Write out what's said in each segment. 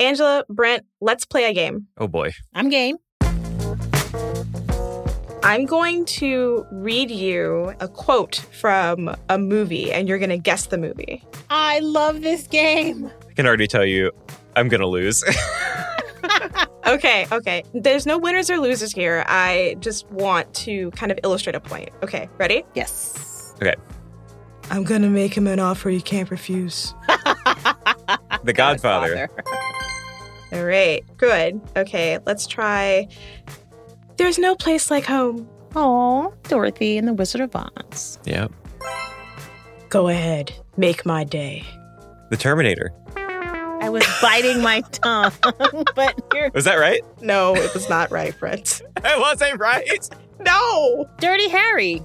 Angela, Brent, let's play a game. Oh, boy. I'm game. I'm going to read you a quote from a movie, and you're going to guess the movie. I love this game. I can already tell you I'm going to lose. Okay. There's no winners or losers here. I just want to kind of illustrate a point. Okay, ready? Yes. Okay. I'm going to make him an offer he can't refuse. The Godfather. All right, good. Okay, let's try... There's no place like home. Aw, Dorothy and the Wizard of Oz. Yep. Go ahead. Make my day. The Terminator. I was biting my tongue, but you're... Was that right? No, it was not right, Brent. It wasn't right? No. Dirty Harry.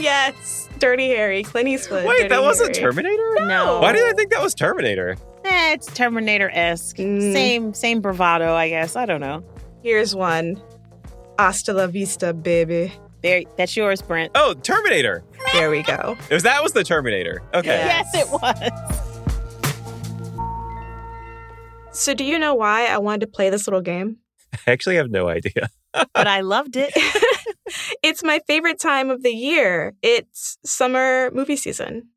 Yes, Dirty Harry. Clint Eastwood. Wait, Dirty that wasn't Harry. Terminator? No. Why did I think that was Terminator? It's Terminator-esque. Same bravado, I guess. I don't know. Here's one. Hasta la vista, baby. There, that's yours, Brent. Oh, Terminator. There we go. That was the Terminator. Okay. Yes, it was. So do you know why I wanted to play this little game? I actually have no idea. But I loved it. It's my favorite time of the year. It's summer movie season.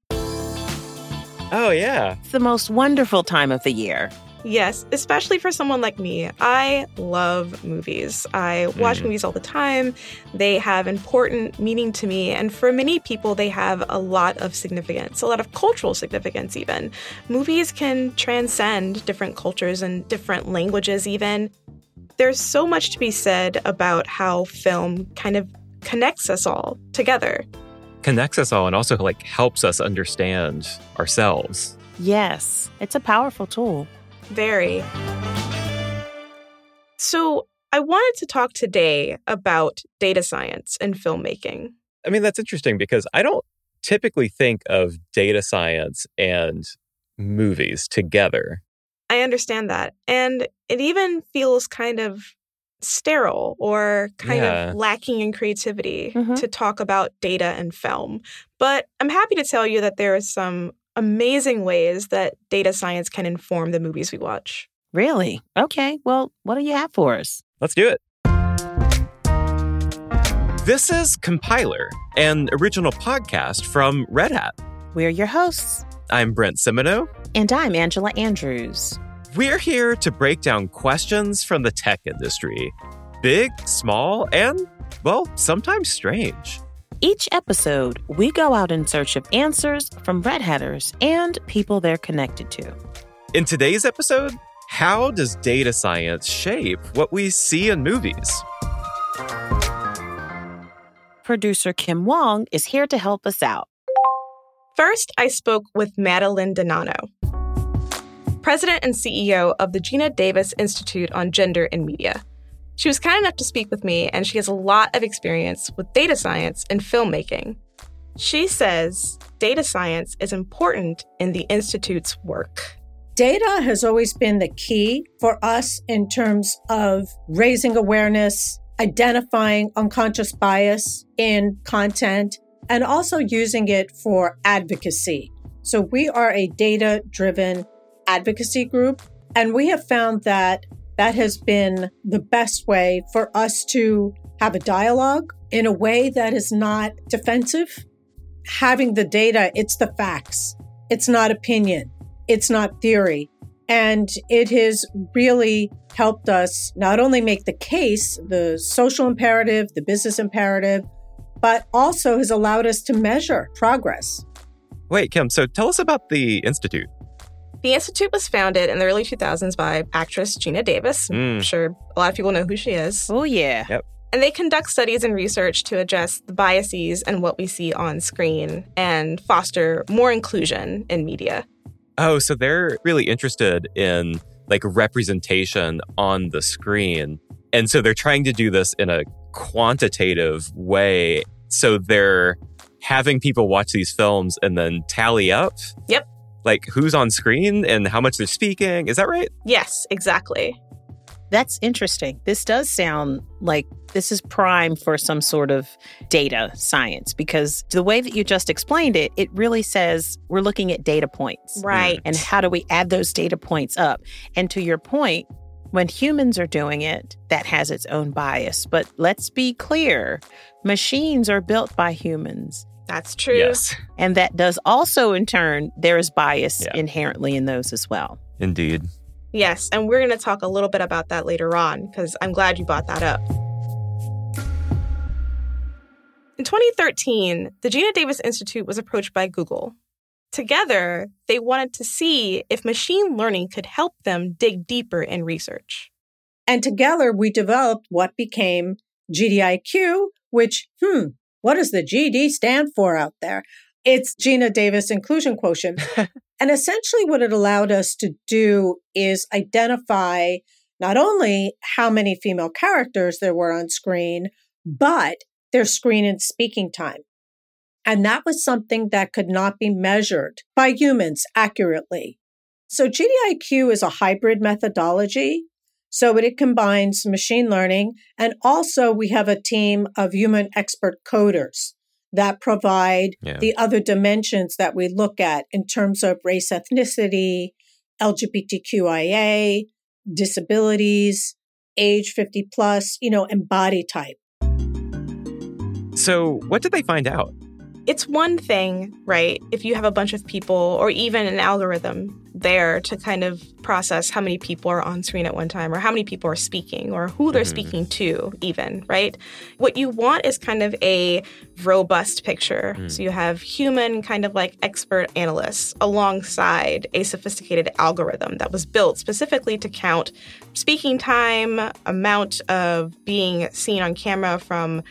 Oh, yeah. It's the most wonderful time of the year. Yes, especially for someone like me. I love movies. I watch movies all the time. They have important meaning to me. And for many people, they have a lot of significance, a lot of cultural significance even. Movies can transcend different cultures and different languages even. There's so much to be said about how film kind of connects us all together. Connects us all and also like helps us understand ourselves. Yes, it's a powerful tool. Very. So I wanted to talk today about data science and filmmaking. I mean, that's interesting because I don't typically think of data science and movies together. I understand that. And it even feels kind of sterile or kind of lacking in creativity to talk about data and film. But I'm happy to tell you that there is some amazing ways that data science can inform the movies we watch. Really? Okay. Well, what do you have for us? Let's do it. This is Compiler, an original podcast from Red Hat. We're your hosts. I'm Brent Simino. And I'm Angela Andrews. We're here to break down questions from the tech industry. Big, small, and, well, sometimes strange. Each episode, we go out in search of answers from Red Hatters and people they're connected to. In today's episode, how does data science shape what we see in movies? Producer Kim Wong is here to help us out. First, I spoke with Madeline Di Nonno, president and CEO of the Gina Davis Institute on Gender and Media. She was kind enough to speak with me, and she has a lot of experience with data science and filmmaking. She says data science is important in the Institute's work. Data has always been the key for us in terms of raising awareness, identifying unconscious bias in content, and also using it for advocacy. So we are a data-driven advocacy group, and we have found that has been the best way for us to have a dialogue in a way that is not defensive. Having the data, it's the facts. It's not opinion. It's not theory. And it has really helped us not only make the case, the social imperative, the business imperative, but also has allowed us to measure progress. Wait, Kim, so tell us about the Institute. The Institute was founded in the early 2000s by actress Gina Davis. I'm sure a lot of people know who she is. Oh, yeah. Yep. And they conduct studies and research to address the biases in what we see on screen and foster more inclusion in media. Oh, so they're really interested in like representation on the screen. And so they're trying to do this in a quantitative way. So they're having people watch these films and then tally up. Yep. Like, who's on screen and how much they're speaking. Is that right? Yes, exactly. That's interesting. This does sound like this is prime for some sort of data science, because the way that you just explained it, it really says we're looking at data points. Right. And how do we add those data points up? And to your point, when humans are doing it, that has its own bias. But let's be clear, machines are built by humans. That's true. Yes. And that does also, in turn, there is bias inherently in those as well. Indeed. Yes, and we're going to talk a little bit about that later on, because I'm glad you brought that up. In 2013, the Gina Davis Institute was approached by Google. Together, they wanted to see if machine learning could help them dig deeper in research. And together, we developed what became GDIQ, which, what does the GD stand for out there? It's Gina Davis Inclusion Quotient. And essentially what it allowed us to do is identify not only how many female characters there were on screen, but their screen and speaking time. And that was something that could not be measured by humans accurately. So GDIQ is a hybrid methodology. So it combines machine learning, and also we have a team of human expert coders that provide the other dimensions that we look at in terms of race, ethnicity, LGBTQIA, disabilities, age 50 plus, and body type. So what did they find out? It's one thing, right, if you have a bunch of people or even an algorithm there to kind of process how many people are on screen at one time or how many people are speaking or who they're speaking to even, right? What you want is kind of a robust picture. So you have human kind of like expert analysts alongside a sophisticated algorithm that was built specifically to count speaking time, amount of being seen on camera from,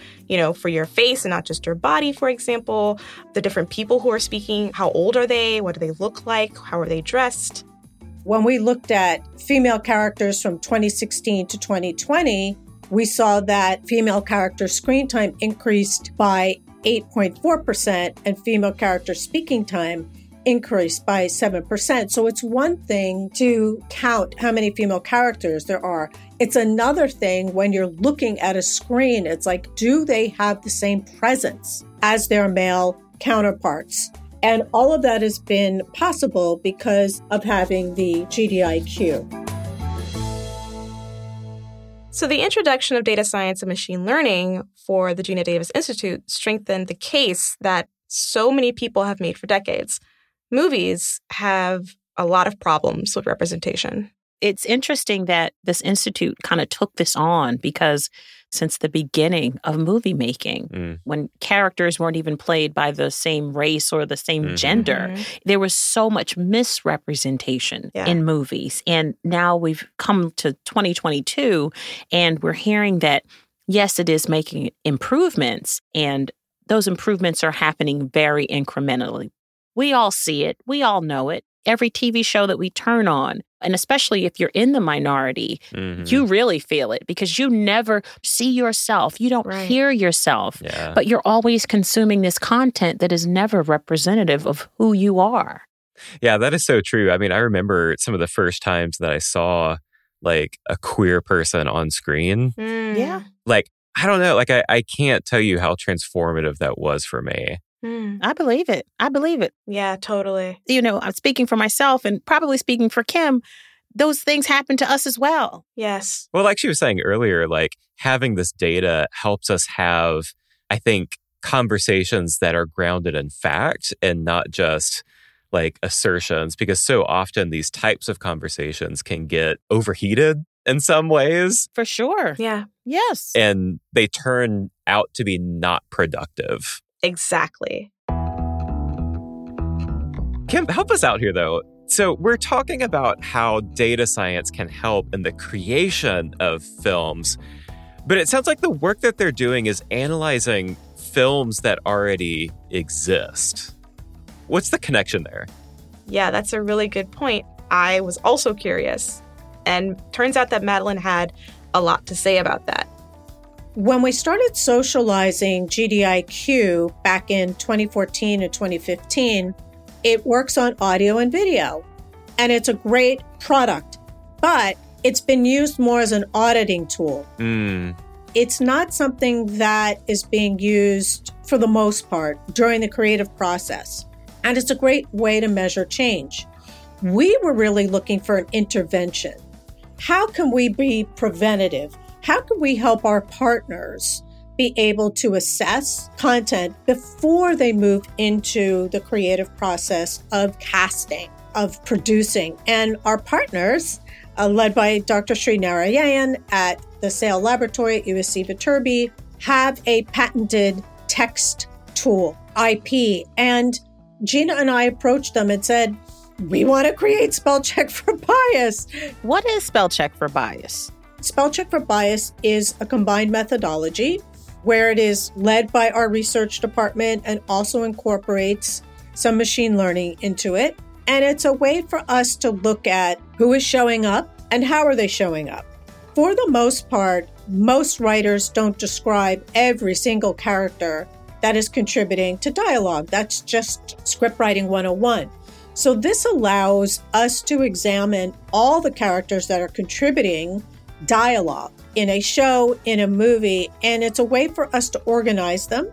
for your face and not just your body, for example, the different people who are speaking, how old are they, what do they look like, how are they dressed. When we looked at female characters from 2016 to 2020, we saw that female character screen time increased by 8.4% and female character speaking time increased by 7%. So it's one thing to count how many female characters there are. It's another thing when you're looking at a screen, it's like, do they have the same presence as their male counterparts? And all of that has been possible because of having the GDIQ. So the introduction of data science and machine learning for the Gina Davis Institute strengthened the case that so many people have made for decades. Movies have a lot of problems with representation. It's interesting that this institute kind of took this on, because since the beginning of movie making, when characters weren't even played by the same race or the same gender, there was so much misrepresentation in movies. And now we've come to 2022 and we're hearing that, yes, it is making improvements, and those improvements are happening very incrementally. We all see it. We all know it. Every TV show that we turn on, and especially if you're in the minority, you really feel it, because you never see yourself. You don't hear yourself, but you're always consuming this content that is never representative of who you are. Yeah, that is so true. I mean, I remember some of the first times that I saw like a queer person on screen. Yeah. Like, I don't know, like I can't tell you how transformative that was for me. I believe it. Yeah, totally. I'm speaking for myself and probably speaking for Kim. Those things happen to us as well. Yes. Well, like she was saying earlier, like having this data helps us have, I think, conversations that are grounded in fact and not just like assertions, because so often these types of conversations can get overheated in some ways. For sure. Yeah. Yes. And they turn out to be not productive. Exactly. Kim, help us out here, though. So we're talking about how data science can help in the creation of films, but it sounds like the work that they're doing is analyzing films that already exist. What's the connection there? Yeah, that's a really good point. I was also curious, and turns out that Madeline had a lot to say about that. When we started socializing GDIQ back in 2014 and 2015, it works on audio and video, and it's a great product. But it's been used more as an auditing tool. Mm. It's not something that is being used for the most part during the creative process. And it's a great way to measure change. We were really looking for an intervention. How can we be preventative? How can we help our partners be able to assess content before they move into the creative process of casting, of producing? And our partners, led by Dr. Sri Narayan at the SAIL Laboratory, USC Viterbi, have a patented text tool, IP. And Gina and I approached them and said, we want to create Spellcheck for Bias. What is Spellcheck for Bias? Spellcheck for Bias is a combined methodology where it is led by our research department and also incorporates some machine learning into it. And it's a way for us to look at who is showing up and how are they showing up. For the most part, most writers don't describe every single character that is contributing to dialogue. That's just script writing 101. So this allows us to examine all the characters that are contributing dialogue in a show, in a movie, and it's a way for us to organize them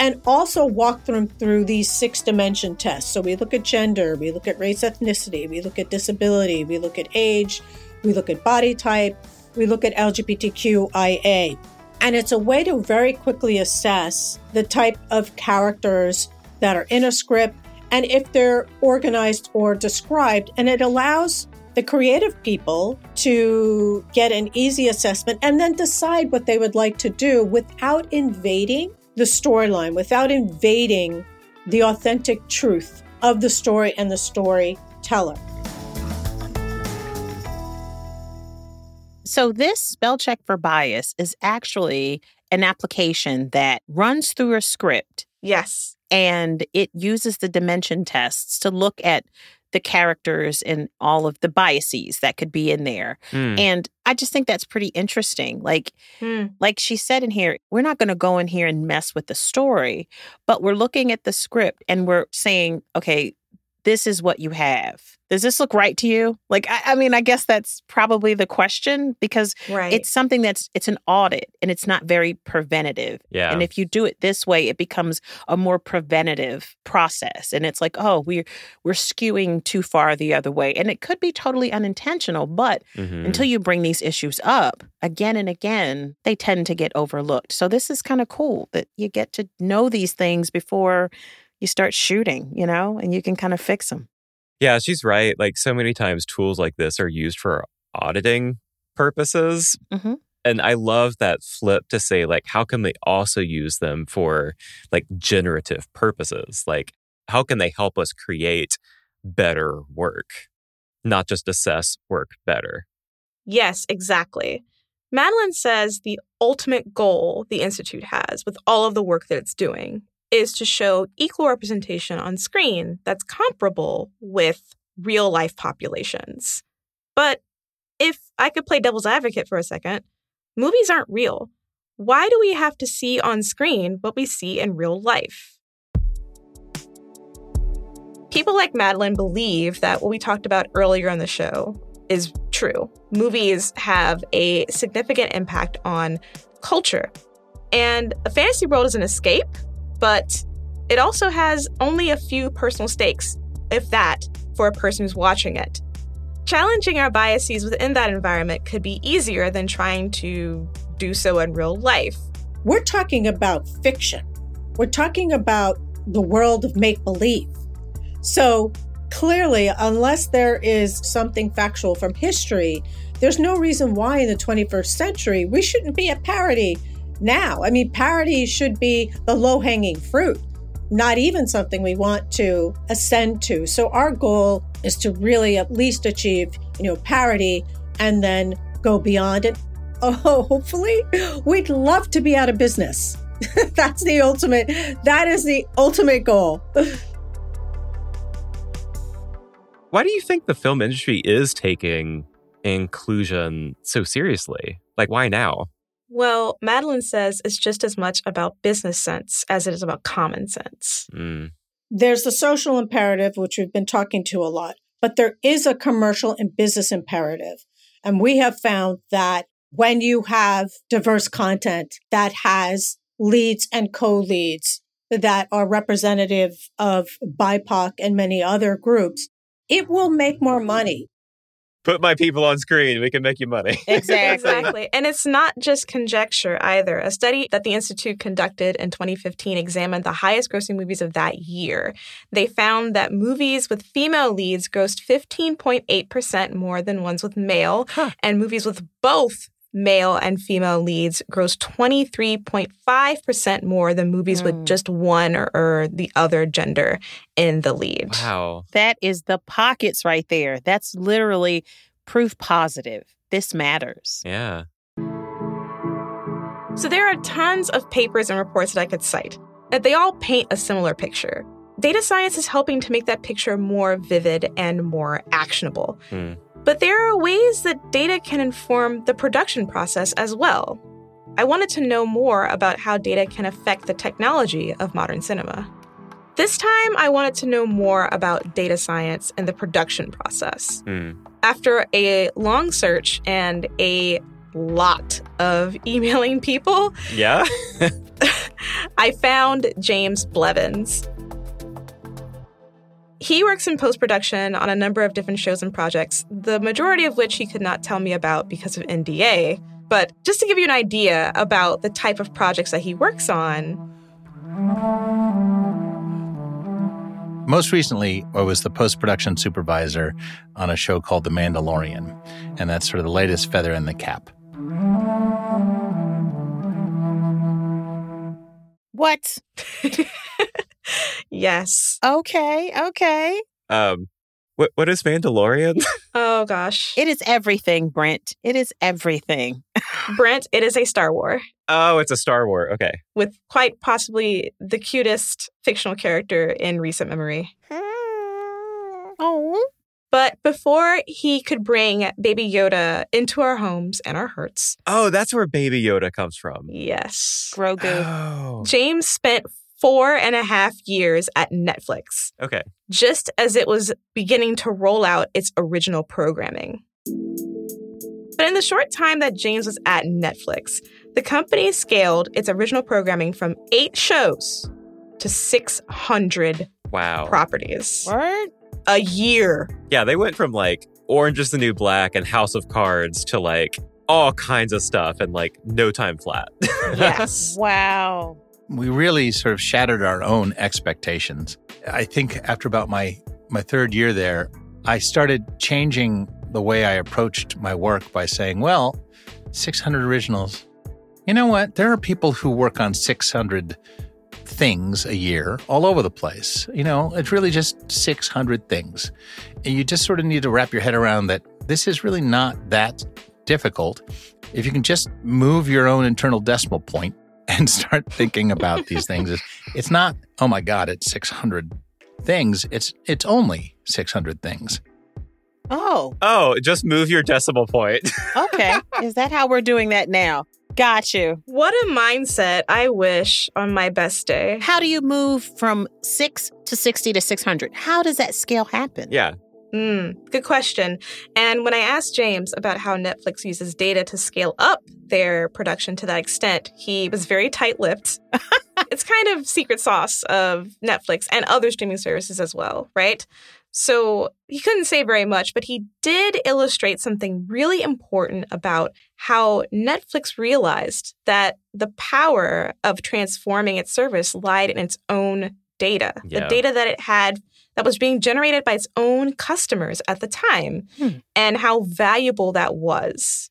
and also walk them through these 6-dimension tests. So we look at gender, we look at race, ethnicity, we look at disability, we look at age, we look at body type, we look at LGBTQIA. And it's a way to very quickly assess the type of characters that are in a script and if they're organized or described. And it allows the creative people to get an easy assessment and then decide what they would like to do without invading the storyline, without invading the authentic truth of the story and the storyteller. So this Spellcheck for Bias is actually an application that runs through a script. Yes. And it uses the dimension tests to look at the characters and all of the biases that could be in there. Mm. And I just think that's pretty interesting. Like she said in here, we're not going to go in here and mess with the story, but we're looking at the script and we're saying, okay, this is what you have. Does this look right to you? Like, I mean, I guess that's probably the question because It's something it's an audit and it's not very preventative. Yeah. And if you do it this way, it becomes a more preventative process. And it's like, oh, we're skewing too far the other way. And it could be totally unintentional, but until you bring these issues up again and again, they tend to get overlooked. So this is kind of cool that you get to know these things before you start shooting, you know, and you can kind of fix them. Yeah, she's right. Like so many times tools like this are used for auditing purposes. Mm-hmm. And I love that flip to say, like, how can they also use them for like generative purposes? Like, how can they help us create better work, not just assess work better? Yes, exactly. Madeline says the ultimate goal the Institute has with all of the work that it's doing is to show equal representation on screen that's comparable with real-life populations. But if I could play devil's advocate for a second, movies aren't real. Why do we have to see on screen what we see in real life? People like Madeline believe that what we talked about earlier on the show is true. Movies have a significant impact on culture. And a fantasy world is an escape, but it also has only a few personal stakes, if that, for a person who's watching it. Challenging our biases within that environment could be easier than trying to do so in real life. We're talking about fiction. We're talking about the world of make-believe. So clearly, unless there is something factual from history, there's no reason why in the 21st century we shouldn't be a parody now. I mean, parody should be the low-hanging fruit, not even something we want to ascend to. So our goal is to really at least achieve, parody and then go beyond it. Oh, hopefully we'd love to be out of business. That is the ultimate goal. Why do you think the film industry is taking inclusion so seriously? Like, why now? Well, Madeline says it's just as much about business sense as it is about common sense. Mm. There's the social imperative, which we've been talking to a lot, but there is a commercial and business imperative. And we have found that when you have diverse content that has leads and co-leads that are representative of BIPOC and many other groups, it will make more money. Put my people on screen. We can make you money. Exactly. And it's not just conjecture either. A study that the Institute conducted in 2015 examined the highest grossing movies of that year. They found that movies with female leads grossed 15.8% more than ones with male, and movies with both male and female leads grossed 23.5% more than movies with just one or the other gender in the lead. Wow. That is the pockets right there. That's literally proof positive. This matters. Yeah. So there are tons of papers and reports that I could cite, that they all paint a similar picture. Data science is helping to make that picture more vivid and more actionable. But there are ways that data can inform the production process as well. I wanted to know more about how data can affect the technology of modern cinema. This time, I wanted to know more about data science and the production process. After a long search and a lot of emailing people, I found James Blevins. He works in post-production on a number of different shows and projects, the majority of which he could not tell me about because of NDA. But just to give you an idea about the type of projects that he works on. Most recently, I was the post-production supervisor on a show called The Mandalorian. And that's sort of the latest feather in the cap. What? Yes. Okay. What is Mandalorian? Oh, gosh. It is everything, Brent. It is everything. Brent, it is a Star Wars. Oh, it's a Star Wars. Okay. With quite possibly the cutest fictional character in recent memory. Oh. But before he could bring Baby Yoda into our homes and our hearts. Oh, that's where Baby Yoda comes from. Yes. Grogu. Oh. James spent 4.5 years at Netflix. Okay. Just as it was beginning to roll out its original programming. But in the short time that James was at Netflix, the company scaled its original programming from 8 shows to 600 properties. What? A year. Yeah, they went from like Orange is the New Black and House of Cards to like all kinds of stuff in like no time flat. Yes. Wow. We really sort of shattered our own expectations. I think after about my 3rd year there, I started changing the way I approached my work by saying, well, 600 originals. You know what? There are people who work on 600 things a year all over the place. You know, it's really just 600 things. And you just sort of need to wrap your head around that this is really not that difficult. If you can just move your own internal decimal point and start thinking about these things. It's not, oh my God, it's 600 things. It's only 600 things. Oh, just move your decimal point. Okay. Is that how we're doing that now? Got you. What a mindset. I wish on my best day. How do you move from 6 to 60 to 600? How does that scale happen? Yeah. Good question. And when I asked James about how Netflix uses data to scale up their production to that extent, he was very tight-lipped. It's kind of secret sauce of Netflix and other streaming services as well, right? So he couldn't say very much, but he did illustrate something really important about how Netflix realized that the power of transforming its service lied in its own data, the data that it had that was being generated by its own customers at the time, and how valuable that was.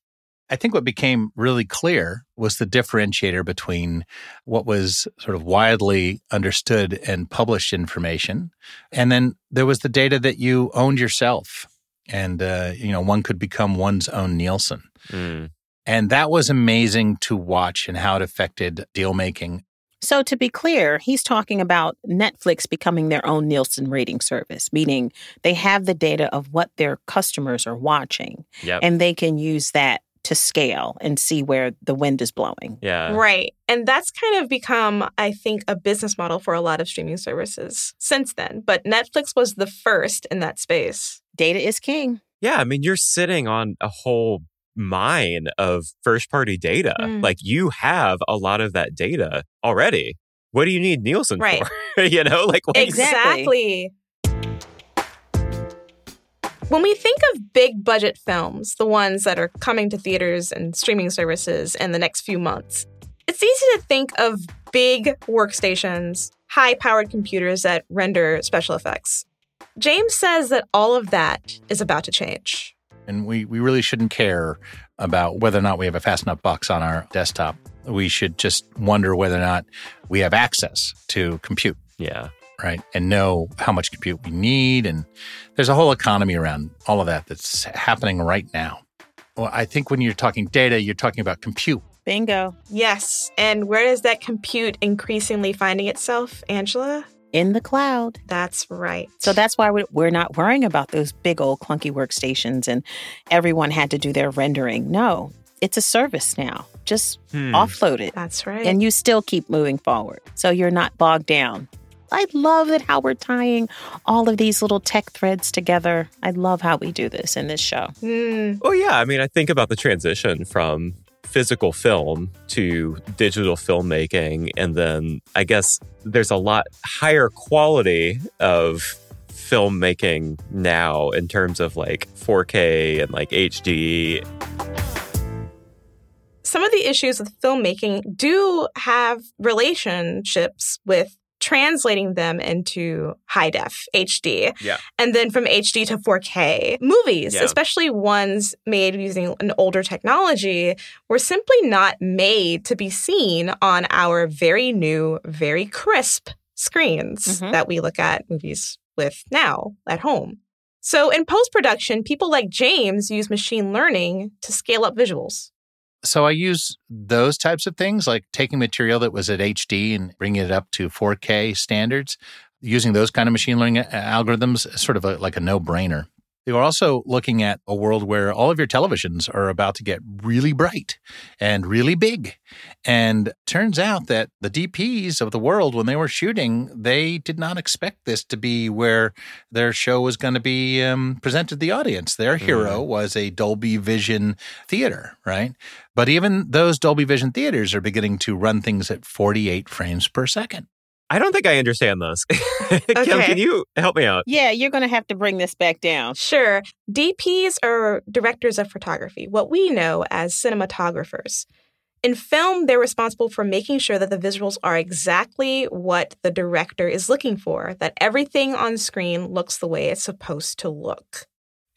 I think what became really clear was the differentiator between what was sort of widely understood and published information, and then there was the data that you owned yourself. And, you know, one could become one's own Nielsen. And that was amazing to watch and how it affected deal-making. So to be clear, he's talking about Netflix becoming their own Nielsen rating service, meaning they have the data of what their customers are watching, and they can use that to scale and see where the wind is blowing. Yeah. Right. And that's kind of become, I think, a business model for a lot of streaming services since then. But Netflix was the first in that space. Data is king. Yeah, I mean, you're sitting on a whole mine of first-party data. Like, you have a lot of that data already. What do you need Nielsen for? You know, like... Exactly. When we think of big-budget films, the ones that are coming to theaters and streaming services in the next few months, it's easy to think of big workstations, high-powered computers that render special effects. James says that all of that is about to change. And we really shouldn't care about whether or not we have a fast enough box on our desktop. We should just wonder whether or not we have access to compute. Yeah. Right? And know how much compute we need. And there's a whole economy around all of that that's happening right now. Well, I think when you're talking data, you're talking about compute. Bingo. Yes. And where is that compute increasingly finding itself, Angela? In the cloud. That's right. So that's why we're not worrying about those big old clunky workstations and everyone had to do their rendering. No, it's a service now. Just offload it. That's right. And you still keep moving forward. So you're not bogged down. I love it how we're tying all of these little tech threads together. I love how we do this in this show. Oh, yeah. I mean, I think about the transition from physical film to digital filmmaking. And then I guess there's a lot higher quality of filmmaking now in terms of like 4K and like HD. Some of the issues with filmmaking do have relationships with translating them into high def, HD. Yeah. And then from HD to 4K movies, especially ones made using an older technology, were simply not made to be seen on our very new, very crisp screens that we look at movies with now at home. So in post-production, people like James use machine learning to scale up visuals. So I use those types of things, like taking material that was at HD and bringing it up to 4K standards, using those kind of machine learning algorithms, sort of like a no-brainer. You're also looking at a world where all of your televisions are about to get really bright and really big. And turns out that the DPs of the world, when they were shooting, they did not expect this to be where their show was going to be presented to the audience. Their hero was a Dolby Vision theater, right? But even those Dolby Vision theaters are beginning to run things at 48 frames per second. I don't think I understand this. Okay. Kim, can you help me out? Yeah, you're going to have to bring this back down. Sure. DPs are directors of photography, what we know as cinematographers. In film, they're responsible for making sure that the visuals are exactly what the director is looking for, that everything on screen looks the way it's supposed to look.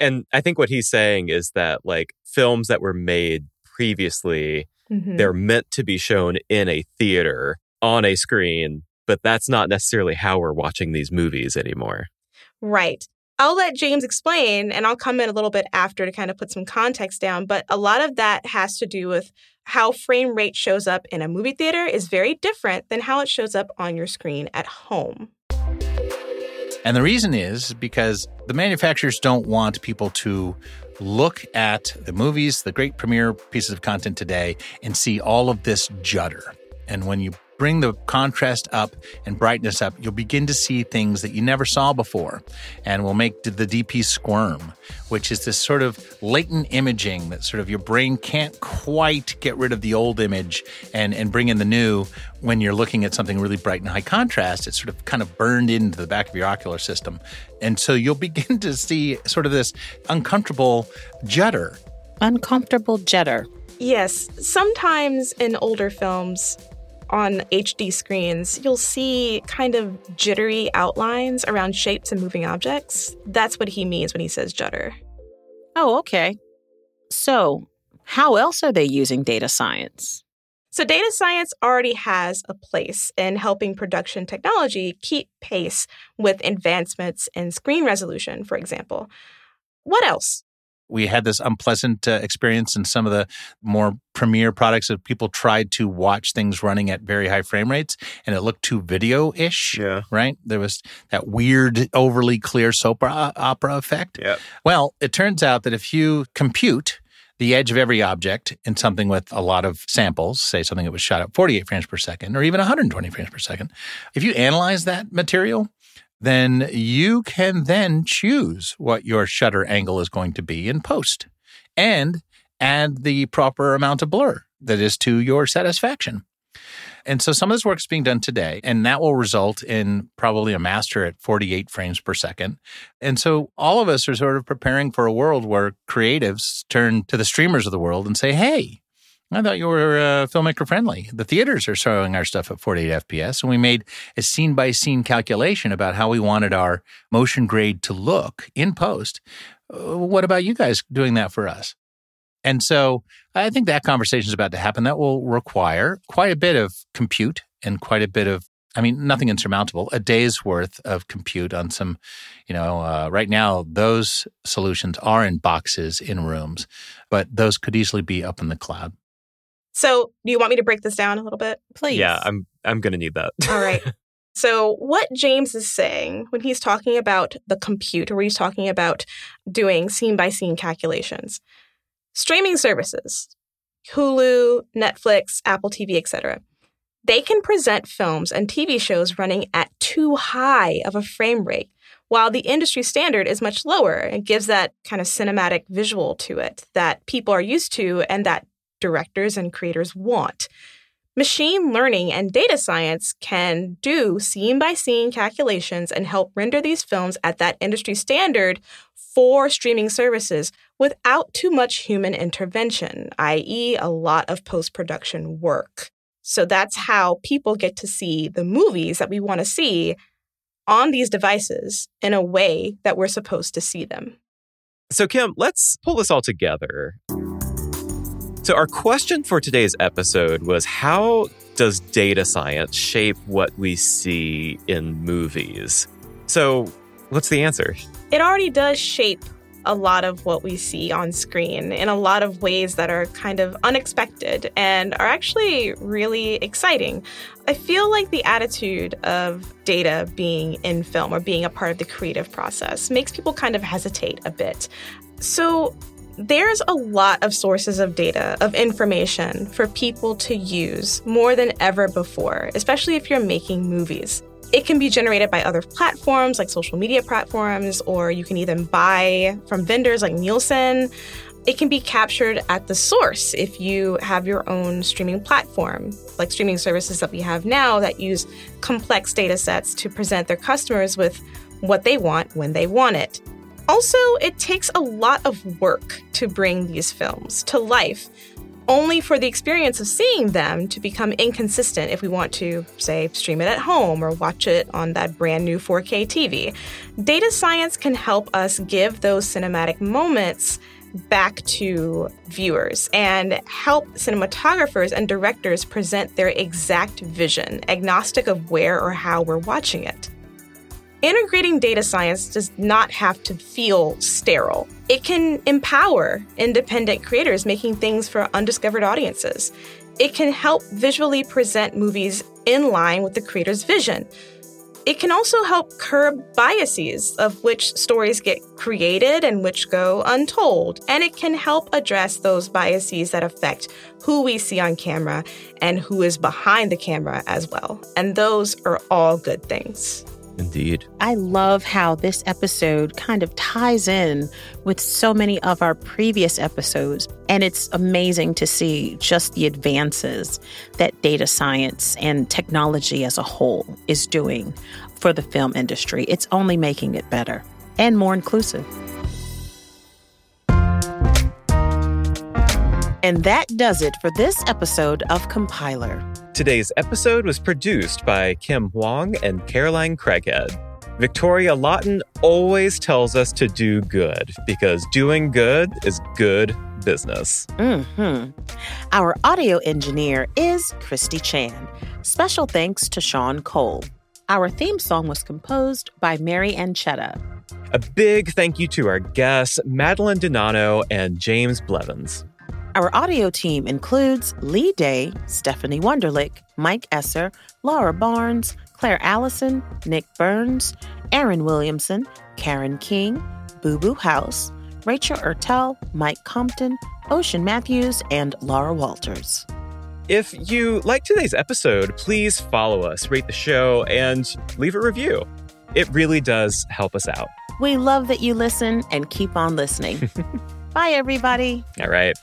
And I think what he's saying is that, like, films that were made previously, they're meant to be shown in a theater, on a screen. But that's not necessarily how we're watching these movies anymore. Right. I'll let James explain, and I'll come in a little bit after to kind of put some context down. But a lot of that has to do with how frame rate shows up in a movie theater is very different than how it shows up on your screen at home. And the reason is because the manufacturers don't want people to look at the movies, the great premiere pieces of content today, and see all of this judder. And when you bring the contrast up and brightness up, you'll begin to see things that you never saw before and will make the DP squirm, which is this sort of latent imaging that sort of your brain can't quite get rid of the old image and bring in the new. When you're looking at something really bright and high contrast, it's sort of kind of burned into the back of your ocular system. And so you'll begin to see sort of this uncomfortable judder. Uncomfortable judder. Yes. Sometimes in older films, on HD screens, you'll see kind of jittery outlines around shapes and moving objects. That's what he means when he says judder. Oh, okay. So how else are they using data science? So data science already has a place in helping production technology keep pace with advancements in screen resolution, for example. What else? We had this unpleasant experience in some of the more premiere products that people tried to watch things running at very high frame rates, and it looked too video-ish, right? There was that weird, overly clear soap opera effect. Yep. Well, it turns out that if you compute the edge of every object in something with a lot of samples, say something that was shot at 48 frames per second or even 120 frames per second, if you analyze that material, then you can then choose what your shutter angle is going to be in post and add the proper amount of blur that is to your satisfaction. And so some of this work is being done today, and that will result in probably a master at 48 frames per second. And so all of us are sort of preparing for a world where creatives turn to the streamers of the world and say, hey, I thought you were filmmaker friendly. The theaters are showing our stuff at 48 FPS, and we made a scene-by-scene calculation about how we wanted our motion grade to look in post. What about you guys doing that for us? And so I think that conversation is about to happen. That will require quite a bit of compute and quite a bit of, I mean, nothing insurmountable, a day's worth of compute on some, right now those solutions are in boxes in rooms, but those could easily be up in the cloud. So do you want me to break this down a little bit? Please. Yeah, I'm going to need that. All right. So what James is saying when he's talking about the compute, or when he's talking about doing scene-by-scene calculations, streaming services, Hulu, Netflix, Apple TV, etc., they can present films and TV shows running at too high of a frame rate, while the industry standard is much lower and gives that kind of cinematic visual to it that people are used to and that directors and creators want. Machine learning and data science can do scene-by-scene calculations and help render these films at that industry standard for streaming services without too much human intervention, i.e. a lot of post-production work. So that's how people get to see the movies that we want to see on these devices in a way that we're supposed to see them. So Kim, let's pull this all together. So our question for today's episode was, how does data science shape what we see in movies? So what's the answer? It already does shape a lot of what we see on screen in a lot of ways that are kind of unexpected and are actually really exciting. I feel like the attitude of data being in film or being a part of the creative process makes people kind of hesitate a bit. So there's a lot of sources of data, of information for people to use more than ever before, especially if you're making movies. It can be generated by other platforms like social media platforms, or you can even buy from vendors like Nielsen. It can be captured at the source if you have your own streaming platform, like streaming services that we have now that use complex data sets to present their customers with what they want when they want it. Also, it takes a lot of work to bring these films to life, only for the experience of seeing them to become inconsistent if we want to, say, stream it at home or watch it on that brand new 4K TV. Data science can help us give those cinematic moments back to viewers and help cinematographers and directors present their exact vision, agnostic of where or how we're watching it. Integrating data science does not have to feel sterile. It can empower independent creators making things for undiscovered audiences. It can help visually present movies in line with the creator's vision. It can also help curb biases of which stories get created and which go untold. And it can help address those biases that affect who we see on camera and who is behind the camera as well. And those are all good things. Indeed. I love how this episode kind of ties in with so many of our previous episodes. And it's amazing to see just the advances that data science and technology as a whole is doing for the film industry. It's only making it better and more inclusive. And that does it for this episode of Compiler. Today's episode was produced by Kim Huang and Caroline Craighead. Victoria Lawton always tells us to do good, because doing good is good business. Our audio engineer is Christy Chan. Special thanks to Sean Cole. Our theme song was composed by Mary Anchetta. A big thank you to our guests, Madeline Di Nonno and James Blevins. Our audio team includes Lee Day, Stephanie Wunderlich, Mike Esser, Laura Barnes, Claire Allison, Nick Burns, Aaron Williamson, Karen King, Boo Boo House, Rachel Ertel, Mike Compton, Ocean Matthews, and Laura Walters. If you like today's episode, please follow us, rate the show, and leave a review. It really does help us out. We love that you listen and keep on listening. Bye, everybody. All right.